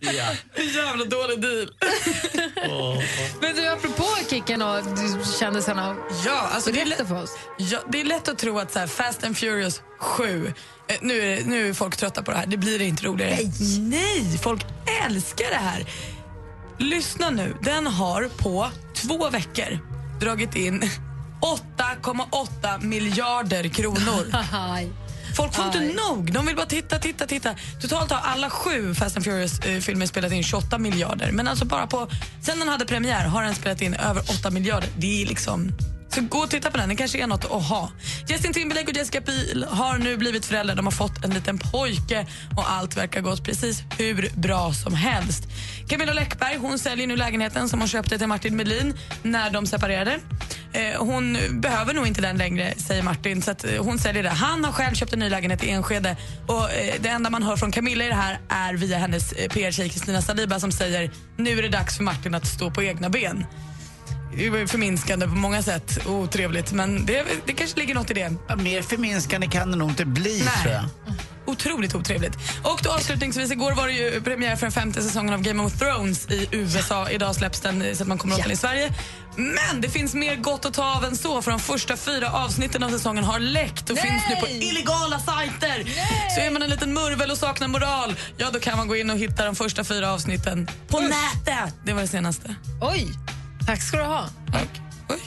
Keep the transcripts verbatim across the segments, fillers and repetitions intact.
Ja. Jävla dålig deal. Oh. Men du, apropå kicken och kändisarna, ja, alltså det, är lätt, för oss. Ja, det är lätt att tro att så här, Fast and Furious sju, eh, nu, är, nu är folk trötta på det här. Det blir inte roligare. Nej, nej, folk älskar det här. Lyssna nu, den har på två veckor dragit in åtta komma åtta miljarder kronor. Folk får inte nog, de vill bara titta, titta, titta. Totalt har alla sju Fast and Furious-filmer spelat in tjugoåtta miljarder. Men alltså bara på, sen den hade premiär har den spelat in över åtta miljarder. Det är liksom, så gå och titta på den, det kanske är något att ha. Justin Timberlake och Jessica Biel har nu blivit föräldrar, de har fått en liten pojke och allt verkar gått precis hur bra som helst. Camilla Läckberg, hon säljer nu lägenheten som hon köpte till Martin Melin när de separerade. Hon behöver nog inte den längre, säger Martin, så att hon säljer det. Han har själv köpt en ny lägenhet i Enskede och det enda man hör från Camilla i det här är via hennes P R-tjej Kristina Saliba som säger, nu är det dags för Martin att stå på egna ben. Det var ju förminskande på många sätt, otrevligt, men det, det kanske ligger något i det. Ja, mer förminskande kan det nog inte bli. Nej. Tror jag. Otroligt otrevligt. Och då avslutningsvis, igår var det ju premiär för den femte säsongen av Game of Thrones i U S A. Idag släpps den så att man kommer åt den i Sverige. Men det finns mer gott att ta av än så, för de första fyra avsnitten av säsongen har läckt och Nej! finns nu på illegala sajter. Nej! Så är man en liten murvel och saknar moral, ja då kan man gå in och hitta de första fyra avsnitten på Usch. nätet. Det var det senaste. Oj, tack ska du ha. Tack. Oj.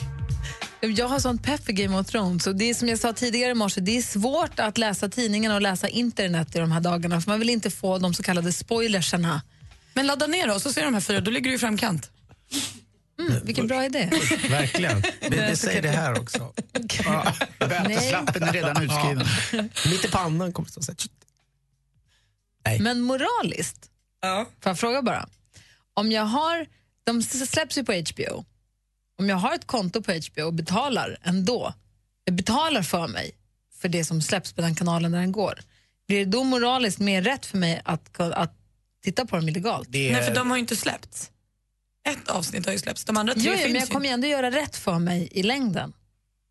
Jag har sånt pepp för Game of Thrones, och det är som jag sa tidigare i morse, det är svårt att läsa tidningarna och läsa internet i de här dagarna, för man vill inte få de så kallade spoilersarna. Men ladda ner oss och se de här fyra, då ligger du i framkant. Mm, vilken bra idé. Verkligen, men det säger det här också. Ja, böteslappen är redan utskriven. Ja. Lite pannan kommer att säga. Nej. Men moraliskt, ja. Får jag fråga bara, om jag har, de släpps ju på H B O. Om jag har ett konto på H B O och betalar ändå, jag betalar för mig för det som släpps på den kanalen där den går, blir det då moraliskt mer rätt för mig att, att titta på dem illegalt? Det... Nej, för de har ju inte släppts. Ett avsnitt har ju släppts, de andra tre jo, finns ju. Jo, men jag kommer ju ändå göra rätt för mig i längden.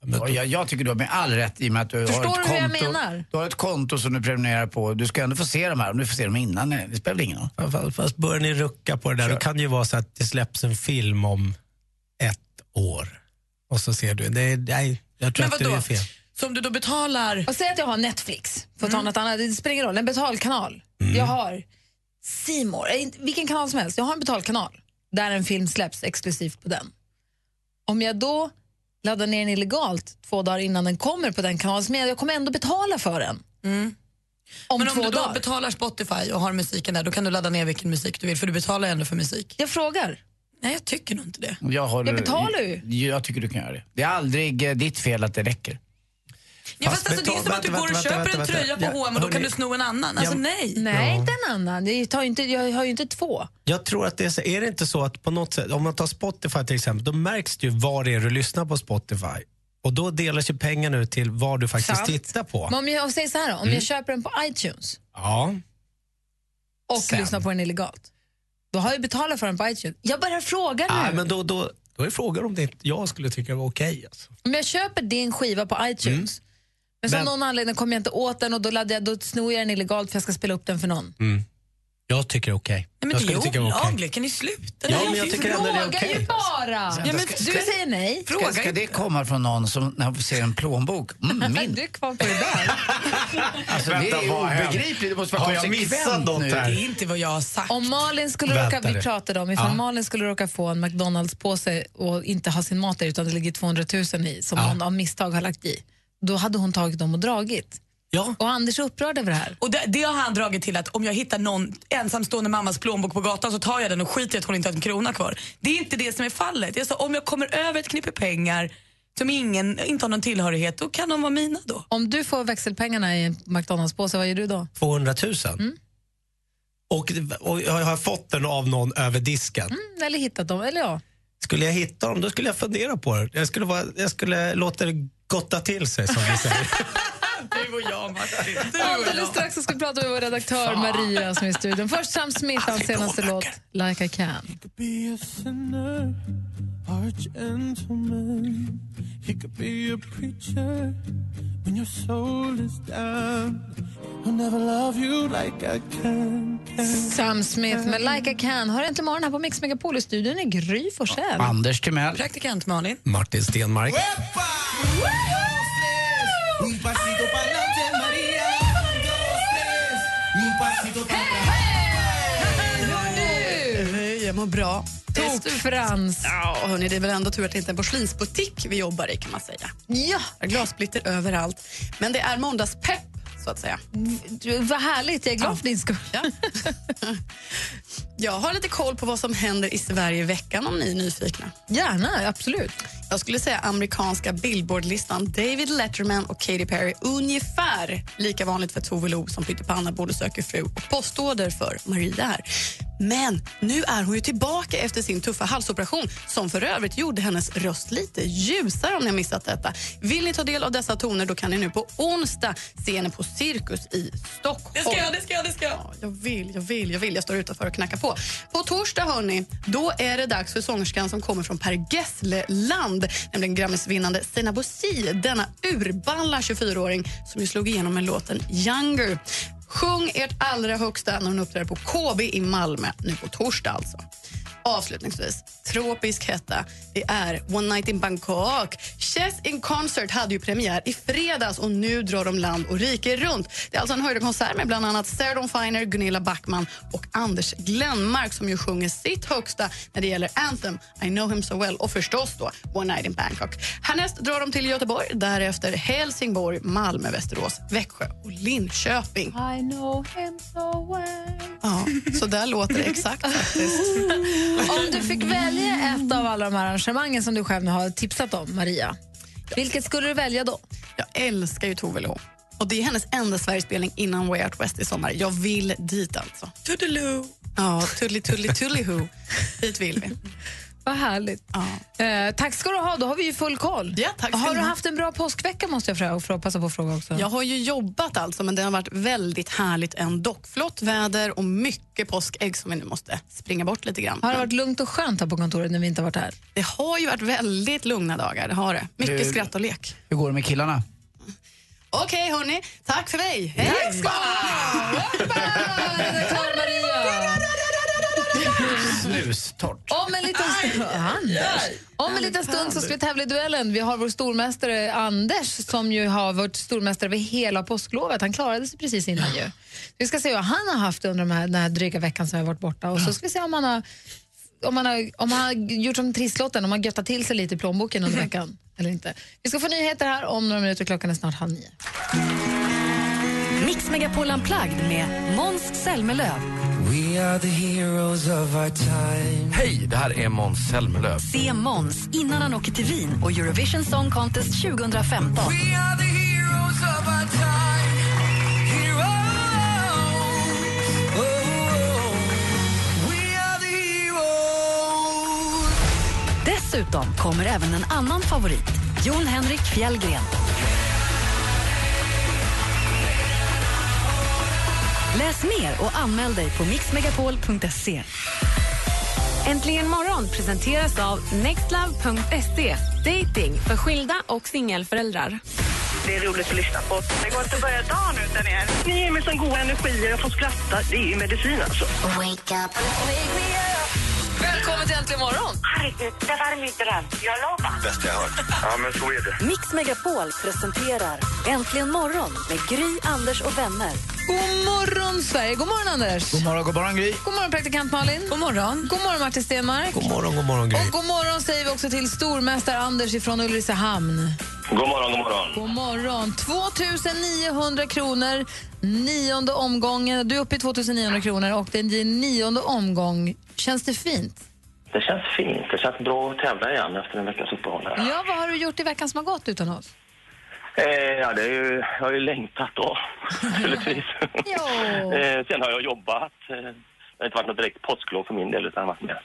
Men, jag, jag tycker du har med all rätt i och med att du Förstår har ett konto. Förstår du vad jag menar? Du har ett konto som du prenumererar på. Du ska ändå få se dem här. Om du får se dem innan, nej, det spelar ingen roll. Fast, fast börjar ni rucka på det där, sure. Då kan det ju vara så att det släpps en film om år. Och så ser du, det, nej, jag tror att det är fel. Så om du då betalar... Och säg att jag har Netflix, för att mm. ta något annat, det spelar ingen roll, en betalkanal. Mm. Jag har C More, vilken kanal som helst, jag har en betalkanal där en film släpps exklusivt på den. Om jag då laddar ner den illegalt två dagar innan den kommer på den kanalen, så jag kommer ändå betala för den. Mm. Om Men om du då dagar. betalar Spotify och har musiken där, då kan du ladda ner vilken musik du vill, för du betalar ändå för musik. Jag frågar. Nej, jag tycker nog inte det. Jag, håller, jag betalar ju. Jag tycker du kan göra det. Det är aldrig ditt fel att det räcker. Ja, fast alltså, det är som att du går och vänta, köper vänta, vänta, en tröja vänta. på H och M och då kan du sno en annan. Alltså ja, nej. Nej, ja. inte en annan. Det tar inte, jag har ju inte två. Jag tror att det är, så, är det inte så att på något sätt, om man tar Spotify till exempel, då märks det ju vad det är du lyssnar på Spotify. Och då delas ju pengar nu till vad du faktiskt Sant. tittar på. Men om jag säger så här då, om mm. jag köper den på iTunes ja. och Sen. lyssnar på den illegalt, då har jag betalat för en byte. Jag bara frågar nu. Nej, men då, då, då är frågan om det inte jag skulle tycka var okej. Okay, alltså. Om jag köper din skiva på iTunes, mm. men som någon anledning kommer jag inte åt den och då, laddar jag, då snor jag den illegalt för jag ska spela upp den för någon. Mm. Jag tycker det är okej. Okay. Jag skulle det tycka det var okej. Kan ni sluta? Ja, men jag tycker fråga det är okej. Okay. Bara! Ja, men ska, ska, du säger nej. Ska, ska, ska det komma från någon som när vi ser en plånbok? Mm, min. Du är kvar på det där. Alltså, det är obegripligt. Det måste vara konsekvent nu. Det är inte vad jag har sagt. Om Malin skulle Vänta råka, vi det. pratade om, ifall ja. Malin skulle råka få en McDonalds på sig och inte ha sin mat där utan det ligger tvåhundratusen i som ja. hon av misstag har lagt i, då hade hon tagit dem och dragit. Ja. Och Anders är upprörd över det här. Och det, det har han dragit till att om jag hittar någon ensamstående mammas plånbok på gatan så tar jag den och skiter i att hon inte har en krona kvar. Det är inte det som är fallet. Jag sa, om jag kommer över ett knippe pengar som ingen, inte har någon tillhörighet, då kan de vara mina då. Om du får växelpengarna i McDonalds-påse, vad gör du då? tvåhundratusen Mm. Och, och jag har fått den av någon över disken. Mm, eller hittat dem, eller ja. Skulle jag hitta dem, då skulle jag fundera på det. Jag skulle, vara, jag skulle låta det gotta till sig, som vi säger. Du och jag, Martin. Du och jag. Alldeles strax så ska vi prata med vår redaktör Maria som är i studion. Först Sam Smith, hans senaste låt, Like I Can. He could be a sinner, arch gentleman. He could be a preacher when your soul is down. I'll never love you like I can, can. Sam Smith med Like I Can. Hör inte morgon här på Mix Megapol i studion i Gry Forssell. Anders Timell. Praktikant Malin. Martin Stenmark. Un pasito para adelante, María. Un, dos, tres. Un pasito para adelante. Hej, jag mår bra. Tok Frans. Ja, hörni, det är väl ändå tur att det inte är en porslinsbutik vi jobbar i, kan man säga. Ja. Glassplitter överallt. Men det är måndagspepp, så att säga. Du, vad härligt, jag är glad ja. för din skull. Ja. Jag har lite koll på vad som händer i Sverige i veckan, om ni är nyfikna. Gärna, absolut. Jag skulle säga amerikanska Billboard-listan. David Letterman och Katy Perry. Ungefär lika vanligt för Tove Lo som Pyttipanna, både söker fru och postorder för Maria här. Men nu är hon ju tillbaka efter sin tuffa halsoperation som för övrigt gjorde hennes röst lite ljusare, om ni har missat detta. Vill ni ta del av dessa toner, då kan ni nu på onsdag se henne på Cirkus i Stockholm. Det ska jag, det ska jag, det ska jag. Ja, jag vill, jag vill, jag vill. Jag står utanför och knackar på. På torsdag, hörni, då är det dags för sångerskan som kommer från Per Gessle-land, nämligen Grammisvinnande Sina Bosi, denna urballa tjugofyraåring som ju slog igenom med låten Younger. Sjung ert allra högsta när hon uppträder på K B i Malmö nu på torsdag alltså. Avslutningsvis, tropisk hetta. Det är One Night in Bangkok. Chess in Concert hade ju premiär i fredags och nu drar de land och rike runt. Det är alltså en höjdarkonsert med bland annat Sarah Dawn Finer, Gunilla Backman och Anders Glenmark som ju sjunger sitt högsta när det gäller Anthem, I Know Him So Well och förstås då One Night in Bangkok. Härnäst drar de till Göteborg, därefter Helsingborg, Malmö, Västerås, Växjö och Linköping. I know him so well. Ja, så där låter det exakt faktiskt. Om du fick välja ett av alla de här arrangemangen som du själv har tipsat om, Maria, vilket skulle du välja då? Jag älskar ju Tove Lo. Och det är hennes enda Sverigespelning innan Way Out West i sommar. Jag vill dit alltså. Toodaloo. Ja, tulli tulli tulli who. Dit vill vi. Vad härligt. Ja. Eh, tack ska du ha, då har vi ju full koll. Ja, tack. Har du haft en bra påskvecka, måste jag fråga, för att passa på att fråga också. Jag har ju jobbat alltså, men det har varit väldigt härligt ändå. Flott väder och mycket påskägg som vi nu måste springa bort lite grann. Har det varit lugnt och skönt här på kontoret när vi inte har varit här? Det har ju varit väldigt lugna dagar, det har det. Mycket hur, skratt och lek. Hur går det med killarna? Okej, okay, hörni, tack för mig. Hej! Tack ska Snustort. Om en liten stund, Anders. Om en liten stund så ska vi tävla i duellen. Vi har vår stormästare Anders som ju har varit stormästare över hela påsklovet. Han klarade sig precis innan ju. Vi ska se vad han har haft under de här, den här dryga veckan som jag har varit borta. Och så ska vi se om han har, om han har, om han har gjort som trisslotten, om han göttat till sig lite i plånboken under veckan eller inte. Vi ska få nyheter här om några minuter, klockan är snart halv nio. Mix Megapol Unplugged med Måns Zelmerlöw. We are the heroes of our time. Hej, det här är Måns Zelmerlöw. Se Måns innan han åker till Wien och Eurovision Song Contest tjugohundrafemton. We are the heroes of our time. Heroes. Oh, oh. We are the heroes. Dessutom kommer även en annan favorit, Jon Henrik Fjällgren. Läs mer och anmäl dig på mix megapol punkt se. Äntligen morgon presenteras av nextlove punkt se. Dating för skilda och singelföräldrar. Det är roligt att lyssna på. Det går inte att börja dagen utan er. Ni ger mig sån god energi och jag får skratta. Det är ju medicin alltså. Wake up. Välkommen till Äntligen morgon. Herregud, det var min dröm. Jag lovar. Bäst jag hört. Ja, men så är det. Mix Megapol presenterar Äntligen morgon med Gry, Anders och vänner. God morgon Sverige, god morgon Anders. God morgon, god morgon Gry. God morgon praktikant Malin. God morgon. God morgon Martin Stenmark. God morgon, god morgon Gry. Och god morgon säger vi också till stormästare Anders ifrån Ulricehamn. God morgon, god morgon. God morgon. tvåtusenniohundra kronor, nionde omgången. Du är uppe i tvåtusenniohundra kronor och det är din nionde omgång. Känns det fint? Det känns fint, det känns bra att tävla igen efter en veckas uppehåll här. Ja, vad har du gjort i veckan som har gått utan oss? Eh, ja, det är ju, jag har ju längtat då, naturligtvis. eh, sen har jag jobbat. Eh, det har inte varit något direkt påsklov för min del, utan jag har varit med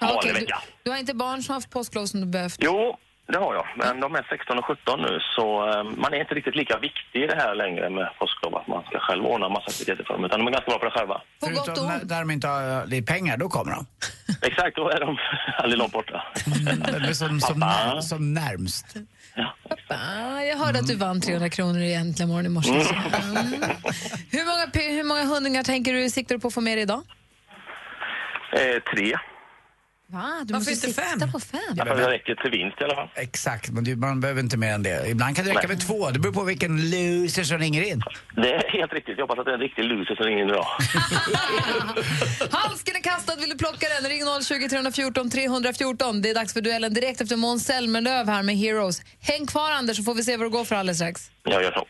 Vanlig okay, vecka. Du, du har inte barn som har haft påsklov som du behövt? Jo, det har jag. Men de är sexton och sjutton nu, så man är inte riktigt lika viktig i det här längre med påsklov, att man ska själv ordna en massa aktiviteter för dem, utan de är ganska bra på det själva. Förutom när, när de inte har pengar, då kommer de. Exakt, då är de aldrig långt borta. Mm, som, som, när, som närmst. Ja. Pappa, jag hörde mm. att du vann trehundra kronor i Äntligen morgon i morse. Mm. Hur många, hur många hundringar tänker du siktar på att få med dig idag? Eh, tre. Va? Du måste sikta fem? på fem? Ja, det räcker till vinst i alla fall. Exakt, men du, man behöver inte mer än det. Ibland kan det räcka Nej. med två, det beror på vilken loser som ringer in. Det är helt riktigt, jag hoppas att det är en riktig loser som ringer in idag. Handsken är kastad, vill du plocka den? Ring noll tjugo, tre fjorton, tre fjorton. Det är dags för duellen direkt efter Måns Zelmerlöw här med Heroes. Häng kvar, Anders, så får vi se vad det går för alldeles strax. Ja, gör så.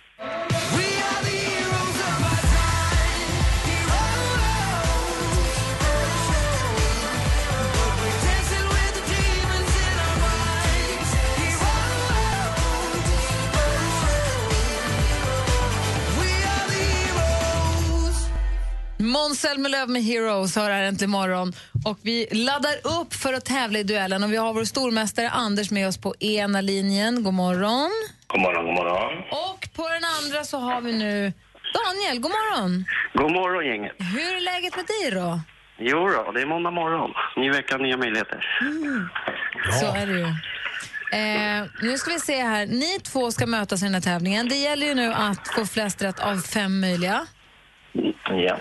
Måns Zelmerlöw med Heroes hör här äntligen morgon. Och vi laddar upp för att tävla i duellen. Och vi har vår stormästare Anders med oss på ena linjen. God morgon. God morgon, god morgon. Och på den andra så har vi nu Daniel, god morgon. God morgon, gänget. Hur är läget med dig då? Jo då, det är måndag morgon. Ny vecka, nya möjligheter. Mm. Ja. Så är det ju. Eh, nu ska vi se här. Ni två ska mötas i den här tävlingen. Det gäller ju nu att få flest rätt av fem möjliga. Ja.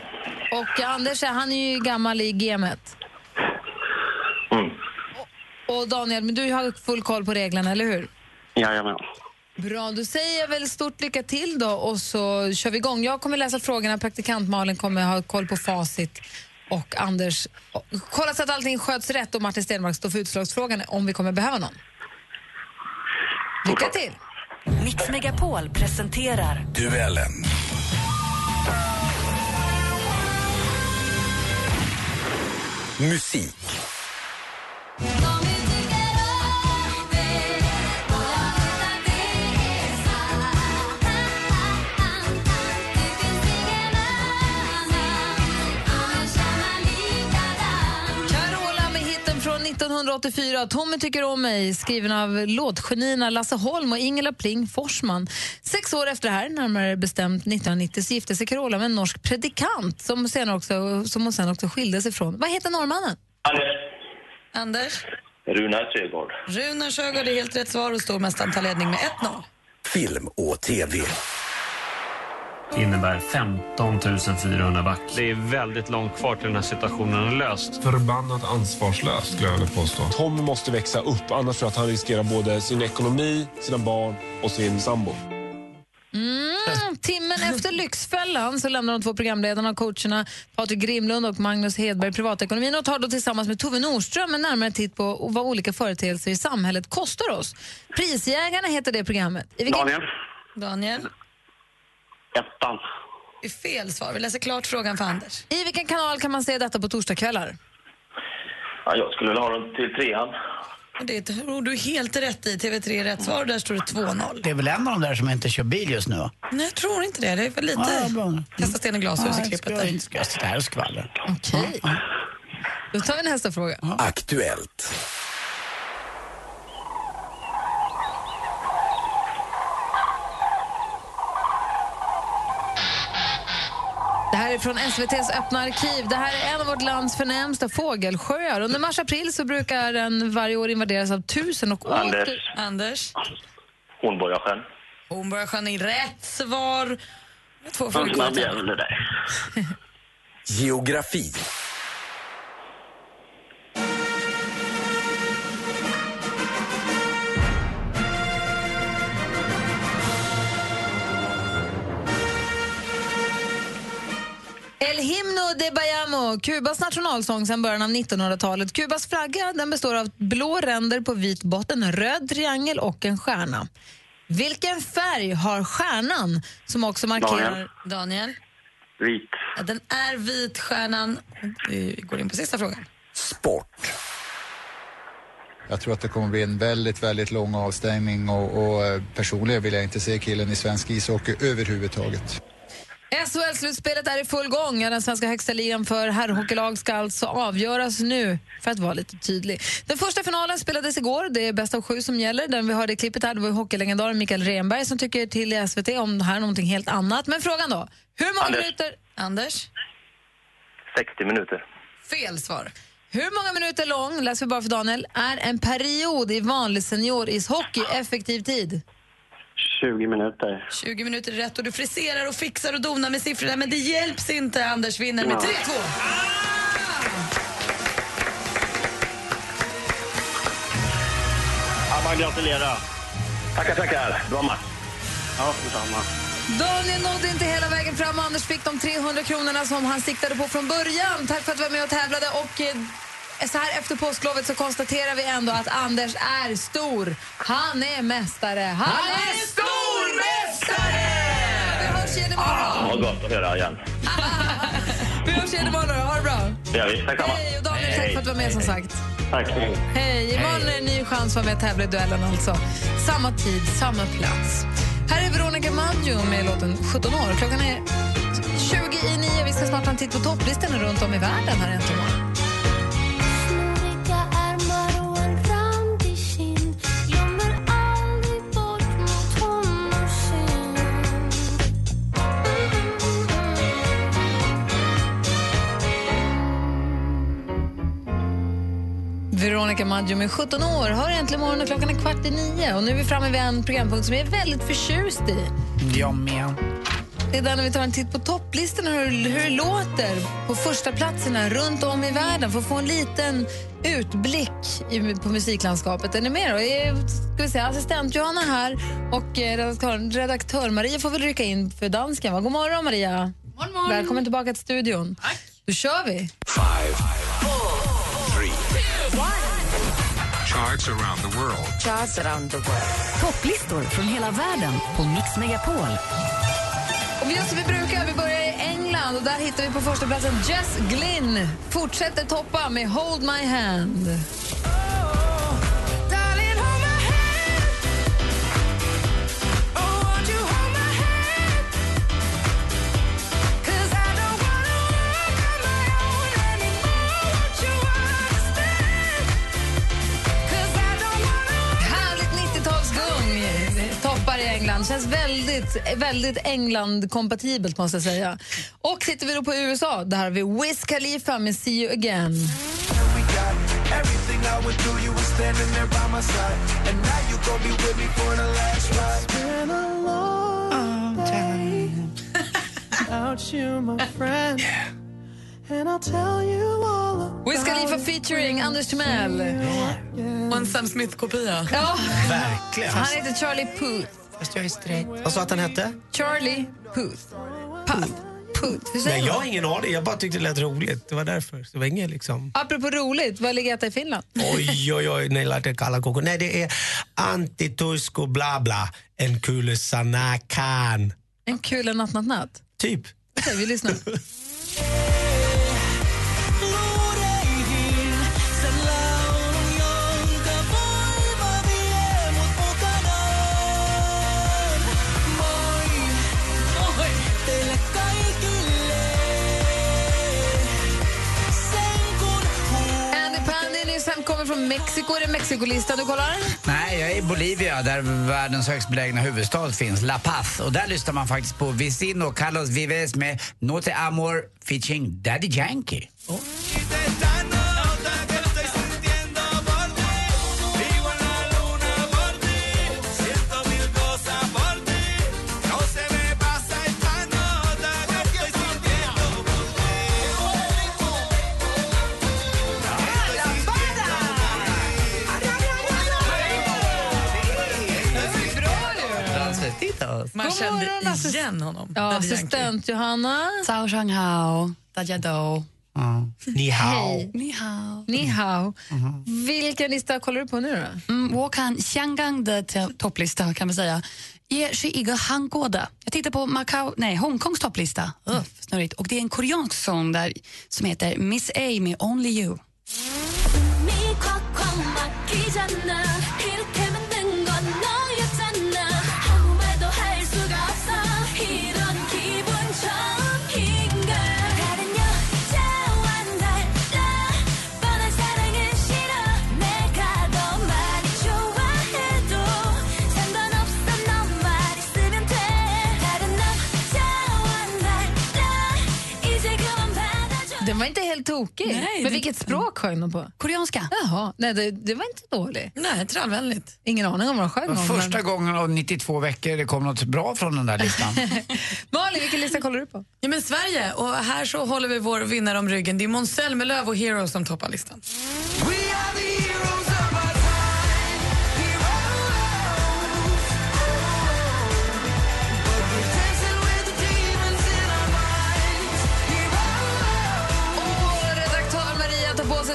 Och Anders, han är ju gammal i gamet. Mm. Och, och Daniel, men du har full koll på reglerna, eller hur? Jajamän. Bra, då säger jag väl stort lycka till då och så kör vi igång. Jag kommer läsa frågorna, praktikant Malin kommer ha koll på facit och Anders kolla så att allting sköts rätt och Martin Stenmark står för utslagsfrågan om vi kommer behöva någon. Lycka till! Mix Megapol presenterar Duellen. Musik. Carola med hitten från nittonhundraåttiofyra. Tommy tycker om mig, skriven av låtgenierna Lasse Holm och Ingela Pling Forsman. Sex år efter det här, närmare bestämt nittonhundranittio, så gifte sig Carola med en norsk predikant som, senare också, som hon sen också skilde sig från. Vad heter norrmannen? Anders. Anders? Runar Sjögård. Runar Sjögård är helt rätt svar och står mest antal ledning med ett noll. Film och tv. Innebär femton tusen fyrahundra back. Det är väldigt långt kvar till den här situationen är löst. Förbannat ansvarslöst skulle jag vilja påstå. Tom måste växa upp, annars tror jag att han riskerar både sin ekonomi, sina barn och sin sambo. Mm, timmen efter Lyxfällan så lämnar de två programledarna och coacherna Patrik Grimlund och Magnus Hedberg privatekonomin och tar då tillsammans med Tove Nordström en närmare titt på vad olika företeelser i samhället kostar oss. Prisjägarna heter det programmet. I vilken... Daniel. Daniel. Ettan. Det är fel svar. Vi läser klart frågan för Anders. I vilken kanal kan man se detta på torsdagskvällar? Ja, jag skulle vilja ha den till trean. Det tror du helt rätt i. T V tre rätt svar, där står det två noll. Det är väl en av de där som inte kör bil just nu? Nej, jag tror inte det. Det är väl lite... Ah, kasta sten i glashus ah, i klippet. Jag ska inte ska sitta här och skvallra. Okej. Okay. Ah. Då tar vi nästa fråga. Ah. Aktuellt. Det här är från S V T:s öppna arkiv. Det här är en av vårt lands förnämsta fågelsjöar. Under mars-april så brukar den varje år invaderas av tusen och åter... Anders. Anders. Hornborgasjön. Hornborgasjön är rätt svar. Två frågor kvar. Geografi. El Himno de Bayamo, Kubas nationalsång sedan början av nittonhundratalet. Kubas flagga, den består av blå ränder på vit botten, en röd triangel och en stjärna. Vilken färg har stjärnan som också markerar... Daniel. Daniel? Vit. Ja, den är vit, stjärnan. Vi går in på sista frågan. Sport. Jag tror att det kommer bli en väldigt, väldigt lång avstängning och, och personligen vill jag inte se killen i svensk ishockey överhuvudtaget. S H L-slutspelet är i full gång. Den svenska högsta ligan för herrhockeylag ska alltså avgöras nu, för att vara lite tydlig. Den första finalen spelades igår. Det är bästa av sju som gäller. Den vi hörde i klippet här, det var hockeylegendaren Mikael Renberg som tycker till i S V T om det här någonting helt annat. Men frågan då, hur många Anders. minuter... Anders? sextio minuter. Fel svar. Hur många minuter lång, läser vi bara för Daniel, är en period i vanlig seniorishockey effektiv tid? tjugo minuter. tjugo minuter är rätt, och du friserar och fixar och donar med siffrorna, men det hjälps inte. Anders vinner med tre två. Ah! Ja, man gratulerar. Tackar, tackar. Bra match. Ja, detsamma. Daniel nådde inte hela vägen fram, och Anders fick de trehundra kronorna som han siktade på från början. Tack för att du var med och tävlade, och så här efter påsklovet så konstaterar vi ändå att Anders är stor. Han är mästare. Han, Han är, är stormästare! Vi hörs igen imorgon. Vad gott att höra igen. Vi hörs igen imorgon. Ha det bra. Det gör vi. Tack, hej, och Daniel, tack för att du var med som sagt. Tack. Hej, imorgon är en ny chans för att vara med och tävla i duellen alltså. Samma tid, samma plats. Här är Veronica Maggio med låten sjutton år. Klockan är tjugo i nio. Vi ska snart en titt på topplistorna runt om i världen här äntligen. Veronica Maggio med sjutton år. Hör äntligen morgon och klockan är kvart i nio. Och nu är vi framme vid en programpunkt som jag är väldigt förtjust i. Jag med. Det är där när vi tar en titt på topplistorna, hur, hur det låter på första platserna runt om i världen. För att få en liten utblick i, på musiklandskapet. Är ni med då? Är, ska vi säga, assistent Johanna här. Och redaktör, redaktör Maria får väl rycka in för dansken. Va? God morgon Maria. God morgon. Välkommen tillbaka till studion. Tack. Då kör vi. Charts around the world. Charts around the world. Topplistor från hela världen på Mix Megapol. Och vi gör som vi brukar, vi börjar i England och där hittar vi på första platsen Jess Glynn. Fortsätter toppa med Hold My Hand. Toppar i England. Känns väldigt, väldigt England-kompatibelt måste jag säga. Och sitter vi då på U S A. Där har vi Wiz Khalifa med See You Again. Wiz Khalifa featuring Anders Timell. Och en Sam Smith-kopia. Ja. Verkligen. Han heter Charlie Puth. Fast jag är straight. Vad sa att han hette? Charlie Puth. Puth. Puth. Nej, jag har ingen aning. Jag bara tyckte det lät roligt. Det var därför. Så det var inget liksom. Apropå roligt, vad ligger det i Finland? Oj, oj, oj. Nej, lät det kalla koko. Nej, det är antitusko bla bla. En kul sanakan. En kul natt, natt, natt. Typ. Okej, vi lyssnar. Sen kommer från Mexiko. Är det Mexikolistan du kollar? Nej, jag är i Bolivia där världens högst belägna huvudstad finns, La Paz. Och där lyssnar man faktiskt på Vecino Carlos Vives med No Te Amor featuring Daddy Yankee. Oh. Man kände igen honom. Ja, assistent Johanna. Zhao Shang Hao. Dajado. Ni hao. Ni hao. Ni hao. Vilken lista kollar du på nu då? Walkan Xiangang, det topplista kan man säga. Ge Shiiga Hankoda. Jag tittar på Macau, nej, Hongkongs topplista. Snurrigt. Och det är en koreansk sång där som heter Miss A med Only You. Time. Den var inte helt tokig. Nej, men vilket språk sjöng de på? Koreanska. Jaha, nej det, det var inte dåligt. Nej, trallvänligt. Ingen aning om vad de sjöng. Någon, första men... gången av nittiotvå veckor det kom något bra från den där listan. Malin, vilken lista kollar du på? Ja, men Sverige, och här så håller vi vår vinnare om ryggen. Det är Måns Zelmerlöw och Heroes som toppar listan.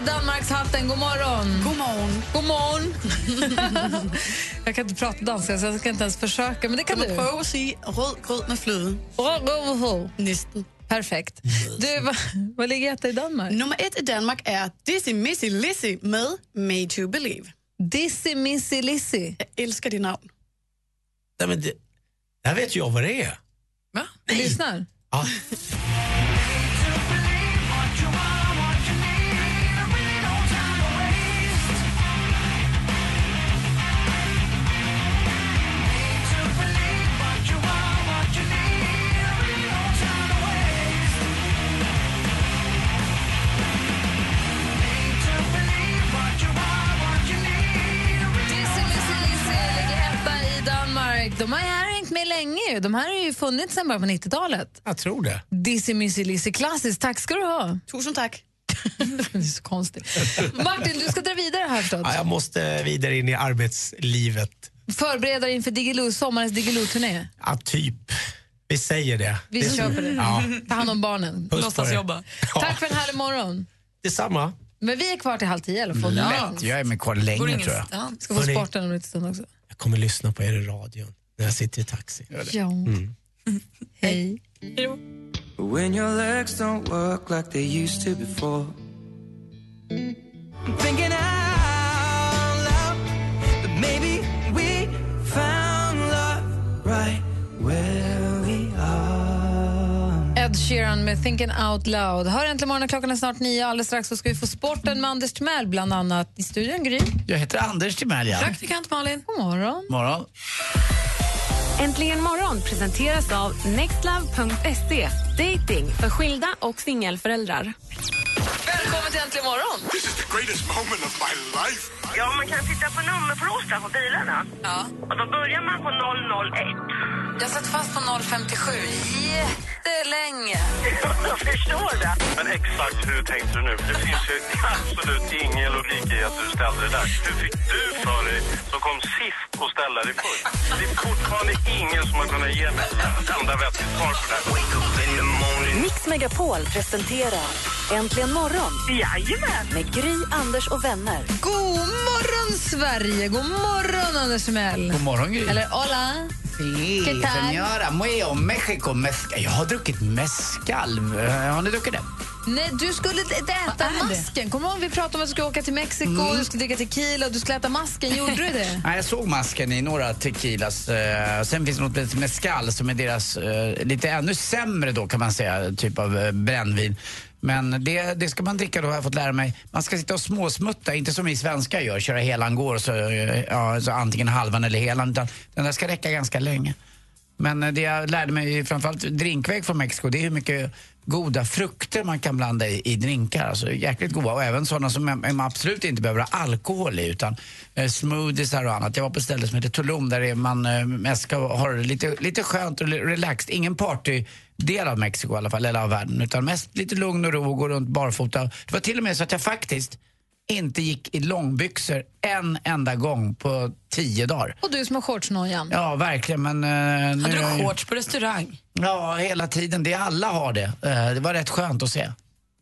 Danmarks hatten, god morgon. God morgon. God morgon. Jag kan inte prata danska så jag ska inte ens försöka. Men det kan jag du. Pröva att säga röd gröd med flöde. Röd gröd med flöde. Nästan. Perfekt. Du, vad, vad ligger etta i Danmark? Nummer ett i Danmark är Dizzy Mizz Lizzy med Made to Believe. Dizzy Mizz Lizzy. Jag älskar din namn. Nej, men det här vet jag vad det är. Va? Du lyssnar? Ja. De här har hängt med länge. De här har ju funnits sedan bara på nittiotalet. Jag tror det. Dizzy Mizz Lizzy, klassiskt. Tack ska du ha. Tusen tack. Det är så konstigt. Martin, du ska dra vidare här förstås. Ja, jag måste vidare in i arbetslivet. Förbereda inför Digiloo, sommarens Digiloo-turné. Ja, typ. Vi säger det. Vi det köper det. Ja. Ta hand om barnen. Låtsas jobba. Ja. Tack för en härlig morgon. Detsamma. Men vi är kvar till halv tio i alla fall. Lätt, jag är med kvar länge tror jag. Ja. Ska få Hörrni. Sporten om lite stund också. Jag kommer lyssna på er i radion. När jag sitter i taxi. Ja. Mm. Hej. Hej. When your legs don't work like they used to before. Thinking out loud that maybe we found love right where we are. Ed Sheeran med Thinking Out Loud. Hör äntligen morgonen, klockan är snart nio. Alldeles strax så ska vi få sporten med Anders Timell bland annat. I studion, Gry. Jag heter Anders Timell, ja. Praktikant Malin. God morgon. God morgon. Äntligen morgon presenteras av Nextlove punkt se. Dating för skilda och singelföräldrar. Välkommen till Äntligen morgon. This is the greatest moment of my life. Ja, man kan titta på nummerplåtar på bilarna. Ja. Och då börjar man på noll noll ett. Jag satt fast på noll femtiosju jättelänge. Jag förstår det. Men exakt hur tänkte du nu? Det finns ju absolut ingen logik i att du ställde det där. Hur fick du för dig som kom sist och ställde dig först? Det är fortfarande ingen som har kunnat ge mig ett enda vettigt svar på det här. Mix Megapol presenterar Äntligen morgon. Jajamän. Med Gry, Anders och vänner. God morgon Sverige. God morgon Anders Mell. God morgon Gry. Eller hola. Sí, señora. Muy o Mexiko. Jag har druckit mezcal. Har ni druckit det? Nej, du skulle äta masken. Kommer du ihåg vi pratade om att du skulle åka till Mexiko, mm. du skulle dricka tequila och du skulle äta masken. Gjorde du det? Nej, jag såg masken i några tequilas. Sen finns det något lite mezcal som är deras lite ännu sämre då kan man säga, typ av brännvin. Men det, det ska man dricka då, har jag fått lära mig. Man ska sitta och småsmutta, inte som vi svenskar gör, köra helan går så, ja, så antingen halvan eller helan, utan den där ska räcka ganska länge. Men det jag lärde mig framförallt drinkväg från Mexiko, det är hur mycket goda frukter man kan blanda i, i drinkar. Alltså jäkligt goda, och även sådana som man absolut inte behöver ha alkohol i, utan eh, smoothies och annat. Jag var på stället som heter Tulum där man eh, mest ska ha det lite, lite skönt och relaxed. Ingen party del av Mexiko i alla fall, eller av världen, utan mest lite lugn och ro och gå runt barfota. Det var till och med så att jag faktiskt inte gick i långbyxor en enda gång på tio dagar. Och du som har shortsnojan. Ja, verkligen. Men, eh, hade du shorts på restaurang? Ja, hela tiden. Det alla har det. Eh, det var rätt skönt att se.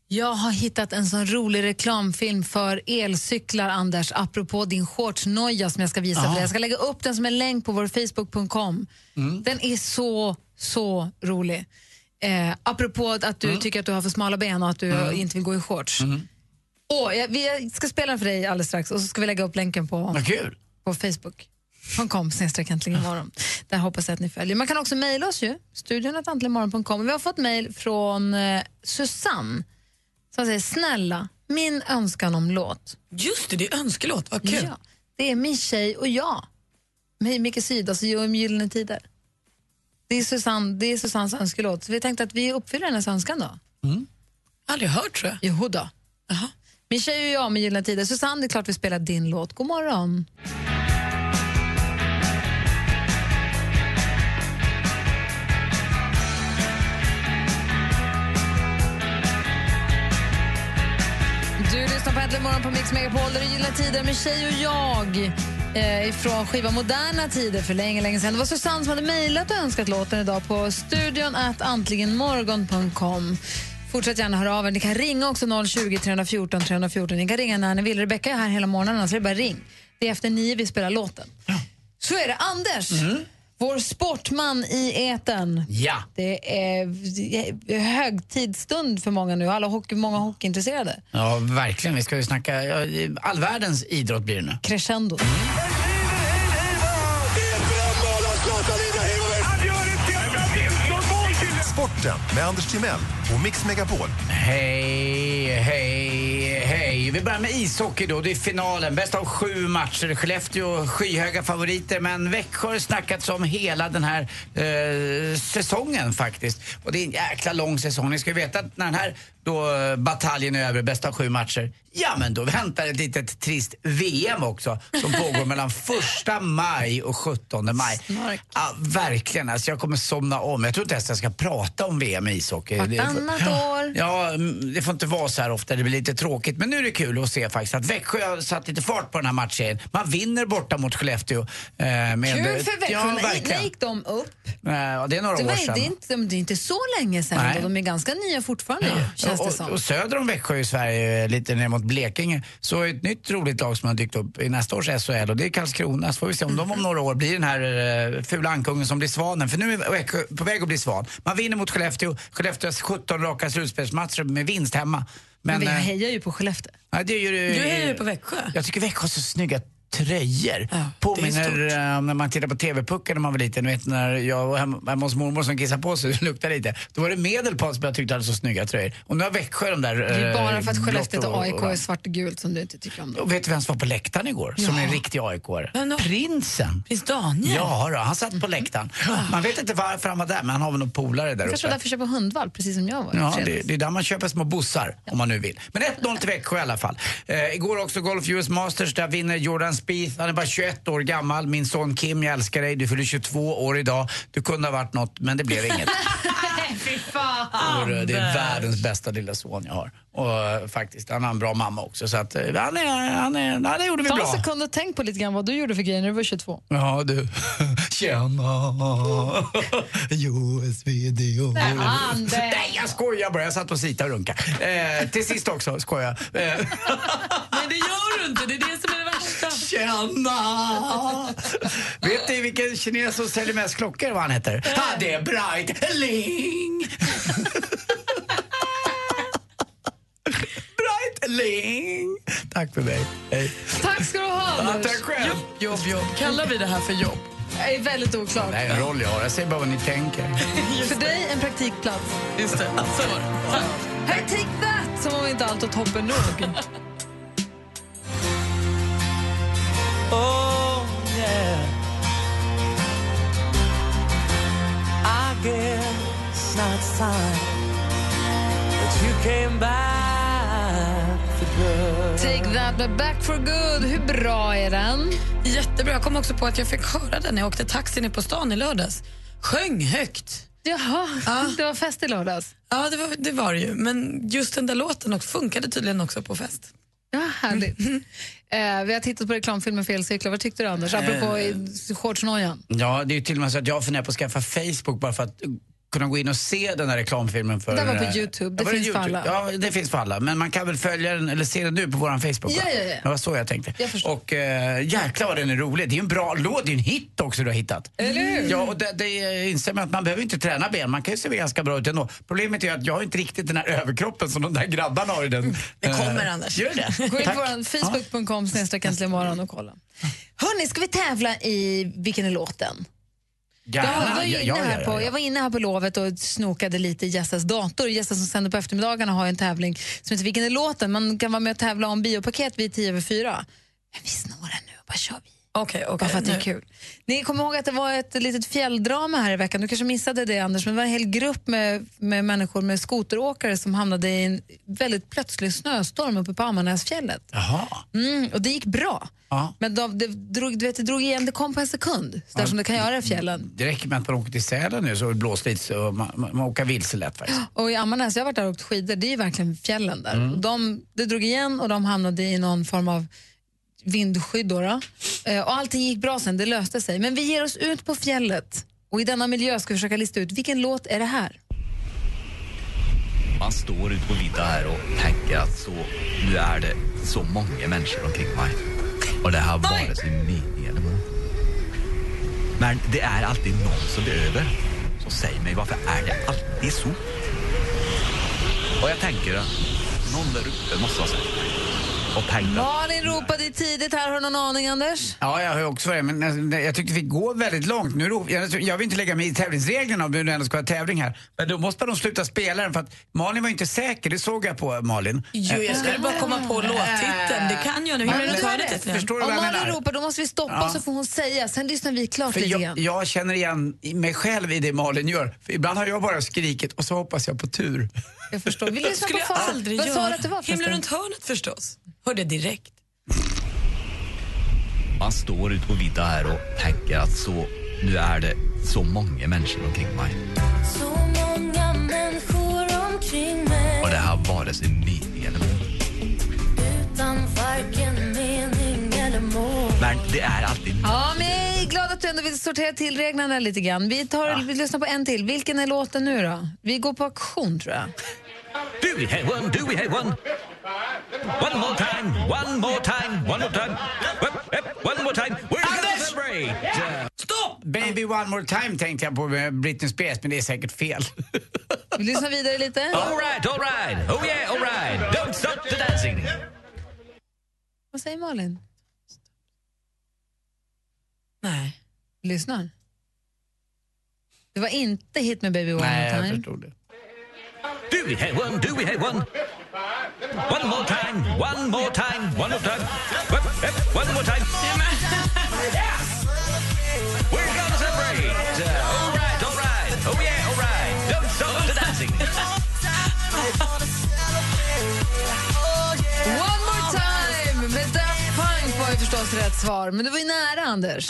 Jag har hittat en sån rolig reklamfilm för elcyklar, Anders, apropå din shortsnoja som jag ska visa. Aha. För dig. Jag ska lägga upp den som en länk på vår facebook punkt com. Mm. Den är så, så rolig. Eh, apropå att du mm. tycker att du har för smala ben och att du mm. inte vill gå i shorts. Mm. Åh, oh, vi ska spela den för dig alldeles strax och så ska vi lägga upp länken på, på Facebook. Hon kom snedstreck äntligen imorgon. Där hoppas jag att ni följer. Man kan också mejla oss ju. studion snabel-a äntligen morgon punkt com. Vi har fått mejl från eh, Susanne som säger, snälla, min önskan om låt. Just det, det är önskelåt. Vad kul. Ja, det är min tjej och jag. Med Micke Syd, alltså jag om gyllene tider. Det är Susanne, det är Susannes önskelåt. Så vi tänkte att vi uppfyller hennes önskan då. Mm. Aldrig hört, tror jag. Jo då. Jaha. Min tjej och jag med Gyllene Tider. Susanne, det är klart vi spelar din låt. God morgon. Du lyssnar på Äntligen morgon på Mix Megapol där du gillar tider med tjej och jag eh, ifrån skiva Moderna Tider för länge, länge sedan. Det var Susanne som hade mejlat och önskat låten idag på studion snabel-a antligenmorgon punkt com. Fortsätt gärna höra av er. Ni kan ringa också noll tjugo, tre fjorton, tre fjorton. Ni kan ringa när ni vill. Rebecka är här hela morgonen, så det är bara ring. Det är efter nio vi spelar låten. Ja. Så är det Anders, mm. vår sportman i eten. Ja. Det är högtidsstund för många nu. Alla hockey, många hockeyintresserade. Ja, verkligen. Vi ska ju snacka. Ja, all världens idrott blir det nu. Crescendo. Sporten med Anders Timell och Mix Megapol. Hej, hej, hej. Vi börjar med ishockey då. Det är finalen. Bäst av sju matcher. Skellefteå skyhöga favoriter. Men Växjö har snackats om hela den här eh, säsongen faktiskt. Och det är en jäkla lång säsong. Ni ska ju veta att när den här då bataljen är över, bäst av sju matcher, ja men då väntar ett litet trist V M också som pågår mellan första maj och sjuttonde maj. Ja, verkligen, alltså jag kommer somna om. Jag tror inte att jag ska prata om V M i ishockey. Vartannat år. Ja, det får inte vara så här ofta, det blir lite tråkigt. Men nu är det kul att se faktiskt att Växjö har satt lite fart på den här matchen. Man vinner borta mot Skellefteå. Eh, med, kul för Växjö, ja, gick de upp? Ja, det är några det var, år sedan. Det är, inte, det är inte så länge sedan. Nej. De är ganska nya fortfarande, ja. Och, och söder om Växjö i Sverige, lite ner mot Blekinge, så är ett nytt roligt lag som har dykt upp i nästa års S H L, och det är Karlskrona. Så får vi se om de om några år blir den här uh, fula ankungen som blir svanen. För nu är Växjö på väg att bli svan. Man vinner mot Skellefteå. Skellefteås sjutton raka slutspelsmatcher med vinst hemma. Men, Men vi hejar ju på Skellefteå. Nej, det är ju, du hejar ju på Växjö. Jag tycker Växjö är så snygga tröjor. Ja, påminner om när man tittar på T V-pucken när man var liten. Vet, när jag och hemma hos mormor som kissade på sig, det luktade lite. Då var det Medelpad som jag tyckte hade så snygga tröjor. Och nu har Växjö de där... Det är bara för att Skellefteå och A I K är svart och gult som du inte tycker om. Då. Och vet du vem som var på läktaren igår? Ja. Som är en riktig A I K-are. Men då, Prinsen. Prins Daniel? Ja, då, han satt på läktaren. Man vet inte varför han var där, men han har väl någon polare där uppe. Kanske var därför köpa hundvalp, precis som jag var. Ja, det, det är där man köper små bussar, ja, om man nu vill. Men ett noll till Växjö i alla fall. Eh, igår också Golf U S Masters, där vinner Jordan Spieth, han är bara tjugoett år gammal. Min son Kim, jag älskar dig, du fyller tjugotvå år idag. Du kunde ha varit något, men det blev inget. Fy fan. Och det är världens bästa lilla son jag har. Och faktiskt, han har en bra mamma också. Så att, han är, han är, nej, det gjorde vi Ta bra. Ta en sekund och tänk på lite grann vad du gjorde för grejer när du var tjugotvå. Ja, du. Tjena. U S video. Nej, nej, jag skojar bara. Jag satt och sita och runka. Eh, till sist också, skojar. Eh. Men det gör du inte, det är det som är det värsta. Tjena. Vet du vilken kines som säljer mest klockor, vad han heter? Han är Breitling. Breitling. Tack för mig. Hej. Tack ska du ha, Anders. Ja, tack själv. Jobb, jobb, jobb. Kallar vi det här för jobb? Det är väldigt oklart. Det är en roll jag har. Jag säger bara vad ni tänker. För det. Dig en praktikplats. Just det. Så var det. Här, Take That, som om inte allt och toppen nog. Oh, yeah. I guess not sign that you came back for good. Take That med Back for Good. Hur bra är den? Jättebra. Jag kom också på att jag fick höra den när jag åkte taxi ner på stan i lördags. Sjöng högt. Jaha, ja. Det var fest i lördags. Ja, det var det var ju. Men just den där låten också funkade tydligen också på fest. Ja, härligt. Mm. Eh, vi har tittat på reklamfilmen Felcyklar. Vad tyckte du, Anders? Apropå eh, shortsnojan. Ja, det är ju till och med så att jag funderar på att skaffa Facebook bara för att kunna gå in och se den här reklamfilmen för... Det var på YouTube, det, ja, finns YouTube för alla. Ja, det finns för alla. Men man kan väl följa den, eller se den nu på våran Facebook. Ja, ja, ja. Det var så jag tänkte. Jag och äh, jäklar vad den är rolig. Det är ju en bra låt, det är en hit också du har hittat. Eller hur? Ja, och det, det instämmer att man behöver inte träna ben. Man kan ju se ganska bra ut ändå. Problemet är att jag har inte riktigt den här överkroppen som de där grabbarna har i den. Det kommer, äh, Anders. Gör det. Gå in på våran facebook punkt com snedstreck äntligen morgon och kolla. Hörrni, ska vi tävla i vilken är låten? Jag var, inne ja, ja, här på, ja, ja. jag var inne här på lovet och snokade lite i Jessas dator. Jessa som sänder på eftermiddagarna har en tävling som heter Vilken är låten? Man kan vara med och tävla om biopaket vid tio över fyra. Men vi snår nu och bara kör vi. Okej, okay, okej. Okay, för att det är kul. Ni kommer ihåg att det var ett litet fjälldrama här i veckan. Du kanske missade det, Anders, men det var en hel grupp med, med människor med skoteråkare som hamnade i en väldigt plötslig snöstorm uppe på Ammarnäsfjället. Jaha. Mm, och det gick bra. Ja. Men de, det, drog, du vet, det drog igen, det kom på en sekund. Så där ja, som det kan göra i fjällen. Det räcker med att man åker till Sälen nu så det blåser lite så man, man, man åker vilse lätt faktiskt. Och i Ammarnäs, jag har varit där och åkt skidor, det är ju verkligen fjällen där. Mm. De, det drog igen och de hamnade i någon form av vindskydd då, då. Eh, och allting gick bra sen, det löste sig. Men vi ger oss ut på fjället och i denna miljö ska vi försöka lista ut vilken låt är det här? Man står ut på vidda här och tänker att så, nu är det så många människor omkring mig och det här var sin mening. Men det är alltid någon som är över som säger mig, varför är det alltid så? Och jag tänker att någon där uppe måste ha sagt. Malin ropade i tidigt här, har någon aning, Anders? Ja, jag har också det, men jag tyckte vi går väldigt långt nu. Jag vill inte lägga mig i tävlingsreglerna om det ändå ska vara tävling här, men då måste de sluta spela den för att Malin var inte säker, det såg jag på Malin. Jo, jag skulle bara komma på låttiteln, det kan jag nu. Hur men, det det? Det? Förstår du vad jag menar? Om Malin ropar, då måste vi stoppa ja. Så får hon säga, sen lyssnar vi klart för lite jag, igen. Jag känner igen mig själv i det Malin gör, för ibland har jag bara skrikit och så hoppas jag på tur. Jag förstår, vi lyssnar på Fallen. Vad sa att det var? Himlen runt hörnet förstås. Hörde direkt. Man står ut på vidda här och tänker att så, nu är det så många människor omkring mig. Så många människor omkring mig. Och det här var det sin mening eller mål. Utan varken mening eller mål. Men det är alltid... Ja, men jag är glad att du ändå vill sortera till reglerna lite grann. Vi, tar, ja. vi lyssnar på en till. Vilken är låten nu då? Vi går på auktion, tror jag. Do we have one? Do we have one? One more time, one more time, one more time. One more time. We're Anders! Yeah. Stopp! Baby one more time tänkte jag på Britney Spears, men det är säkert fel. Vi lyssnar vidare lite. All right, all right. Oh yeah, all right. Don't stop the dancing. Vad säger Malin? Nej. Lyssnar. Det var inte hit med Baby one more time. Nej, jag förstod det. Do we have one? Do we have one? One more time, one more time, one more time. One more time. Yes! We're gonna celebrate. All right, all right. Oh yeah, all right. Don't stop the dancing. One more time. Med Daft Punk var ju förstås rätt svar, men det var ju nära, Anders.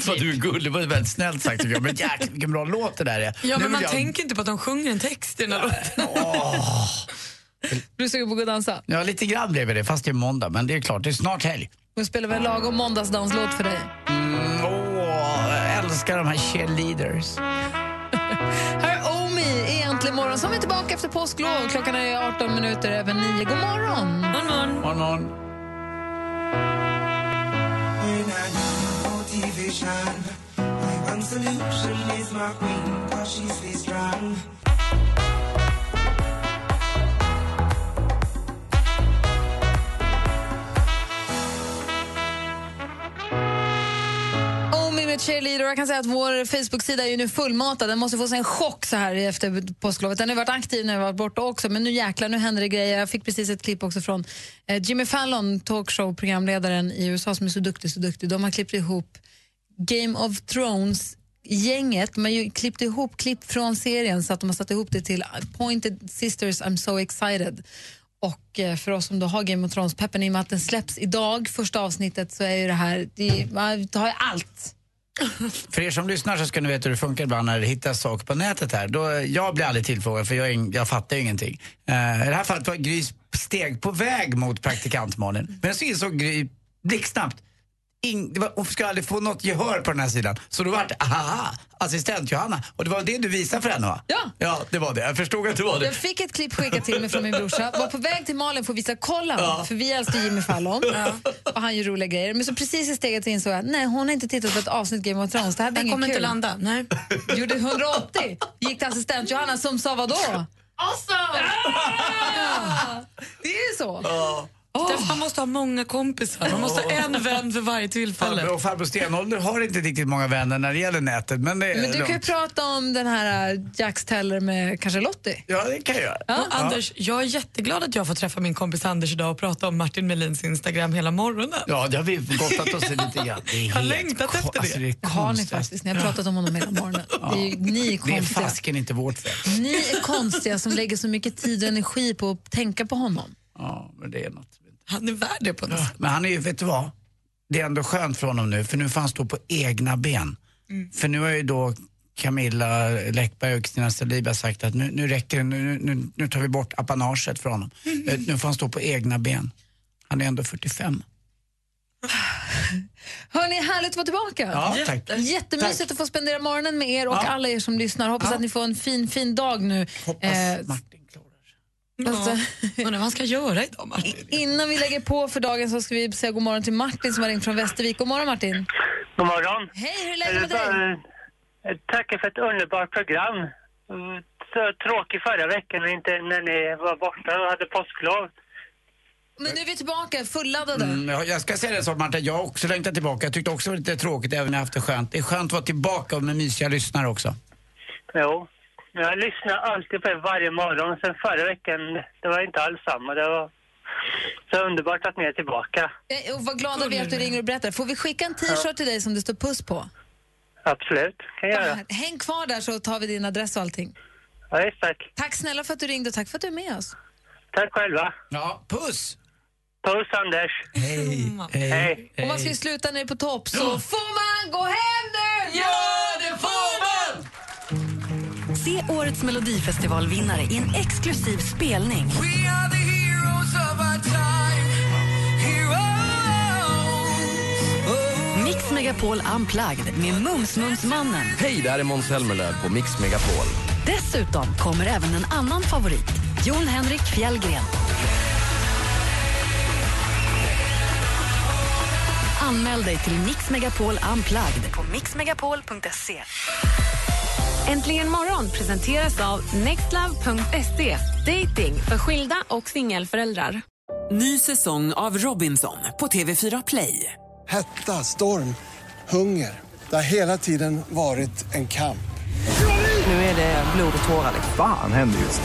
Så du är gullig, det var väldigt snällt sagt. Men jäklar, vilken bra låt det där är. Ja, men man jag... tänker inte på att de sjunger en text i den här låten. Åh. Du såg på att dansa? Ja, lite grann blev det, fast det är måndag. Men det är klart, det är snart helg. Nu spelar vi en lagom måndagsdanslåt för dig. Mm, åh, jag älskar de här cheerleaders. Här är Omi, Egentligen morgon, som är tillbaka efter påsklov. Klockan är arton minuter över nio. God morgon! God morgon! God morgon. Shine. My one solution is my queen, cause she's very strong. Cheerleader. Jag kan säga att vår Facebook-sida är ju nu fullmatad. Den måste få sig en chock så här efter påsklovet. Den har varit aktiv när jag varit borta också, men nu jäklar, nu händer det grejer. Jag fick precis ett klipp också från Jimmy Fallon, talkshow-programledaren i U S A, som är så duktig, så duktig. De har klippt ihop Game of Thrones-gänget. Man har klippt ihop klipp från serien så att de har satt ihop det till Pointed Sisters, I'm so excited. Och för oss som då har Game of Thrones-peppen, i och med att den släpps idag, första avsnittet, så är ju det här, det har ju allt. För er som lyssnar så ska ni veta hur det funkar ibland när det hittas saker på nätet här. Då, jag blir aldrig tillfrågad för jag, jag fattar ju ingenting. Uh, I det här fallet var Gry steg på väg mot praktikantmannen. Men så insåg Gry blixtsnabbt. In, det var, hon ska aldrig få något gehör på den här sidan. Så då var det, aha, assistent Johanna. Och det var det du visade för henne, va? Ja. Ja, det var det. Jag förstod att det var det. Jag fick ett klipp skickat till mig från min brorsa. Var på väg till Malin för att visa, kolla ja. För vi älskar Jimmy Fallon. Ja. Och han gör roliga grejer. Men så precis i steget in så jag, nej, hon har inte tittat på ett avsnitt Game of Thrones. Det här blir kommer kul. Inte landa, nej. Gjorde hundraåttio. Gick till assistent Johanna som sa, vadå? Awesome! Ja! Det är ju så. Ja. Oh. Man måste ha många kompisar. Man måste ha en vän för varje tillfälle. Och farbror Stenholder har inte riktigt många vänner när det gäller nätet. Men, det är men du långt. Kan ju prata om den här Jacksteller med kanske Lottie. Ja, det kan jag göra. Ja. Ja. Anders, jag är jätteglad att jag får träffa min kompis Anders idag och prata om Martin Melins Instagram hela morgonen. Ja, det har vi gottat oss lite grann. Jag har längtat ko- efter det. Alltså, det är har ni faktiskt, ni har pratat om honom hela morgonen. Ja. Det är ju ni konstiga. Det är fasken inte vårt fel. Ni är konstiga som lägger så mycket tid och energi på att tänka på honom. Ja, men det är något. Han är värd det på något ja, men han är ju, vet du vad? Det är ändå skönt för honom nu, för nu får han stå på egna ben. Mm. För nu har ju då Camilla Läckberg och Kristina Saliba sagt att nu, nu räcker det, nu, nu, nu tar vi bort apanaget för honom. Mm. Nu får han stå på egna ben. Han är ändå fyrtiofem. Hörrni, härligt att vara tillbaka. Ja, tack. Jättemysigt tack. Att få spendera morgonen med er och ja. Alla er som lyssnar. Hoppas ja. Att ni får en fin, fin dag nu. Hoppas eh, Martin. Alltså, ja, men vad ska jag göra idag, Martin? Innan vi lägger på för dagen så ska vi säga god morgon till Martin som har ringt från Västervik. God morgon, Martin. God morgon. Hej, hur är läget med dig? Tack för ett underbart program. Tråkigt förra veckan inte när ni var borta och hade påsklov. Men nu är vi tillbaka, fulladdade. Mm, jag ska säga det så, Martin. Jag har också längtat tillbaka. Jag tyckte också det var lite tråkigt även när jag haft det skönt. Det är skönt att vara tillbaka med mysiga lyssnare också. Jo. Jag lyssnar alltid på er varje morgon. Sen förra veckan, det var inte alls samma. Det var så underbart att ni är tillbaka. Och vad glada vi är att du ringer och berättar. Får vi skicka en t-shirt ja. Till dig som det står puss på? Absolut, kan jag göra. Häng kvar där så tar vi din adress och allting. Ja, tack. Tack snälla för att du ringde och tack för att du är med oss. Tack själva. Ja, puss! Puss, Anders. Hej. Hej. Hej. Om man ska sluta ner på topp så ja. Får man gå hem nu! Ja, det får man! Se årets Melodifestivalvinnare i en exklusiv spelning. We are the heroes of our time. Heroes. Oh. Mix Megapol Unplugged med Mums Mumsmannen. Hej, det här är Måns Zelmerlöw på Mix Megapol. Dessutom kommer även en annan favorit, Jon Henrik Fjällgren. Anmäl dig till Mix Megapol Unplugged på mix megapol punkt se. Äntligen morgon presenteras av nextlove punkt se. Dating för skilda och singelföräldrar. Ny säsong av Robinson på T V fyra Play. Hetta, storm, hunger. Det har hela tiden varit en kamp. Nu är det blod och tårar. Fan händer just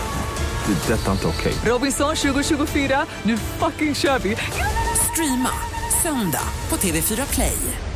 nu. Det är detta inte okej. Robinson tjugo tjugofyra, nu fucking kör vi. Streama söndag på T V fyra Play.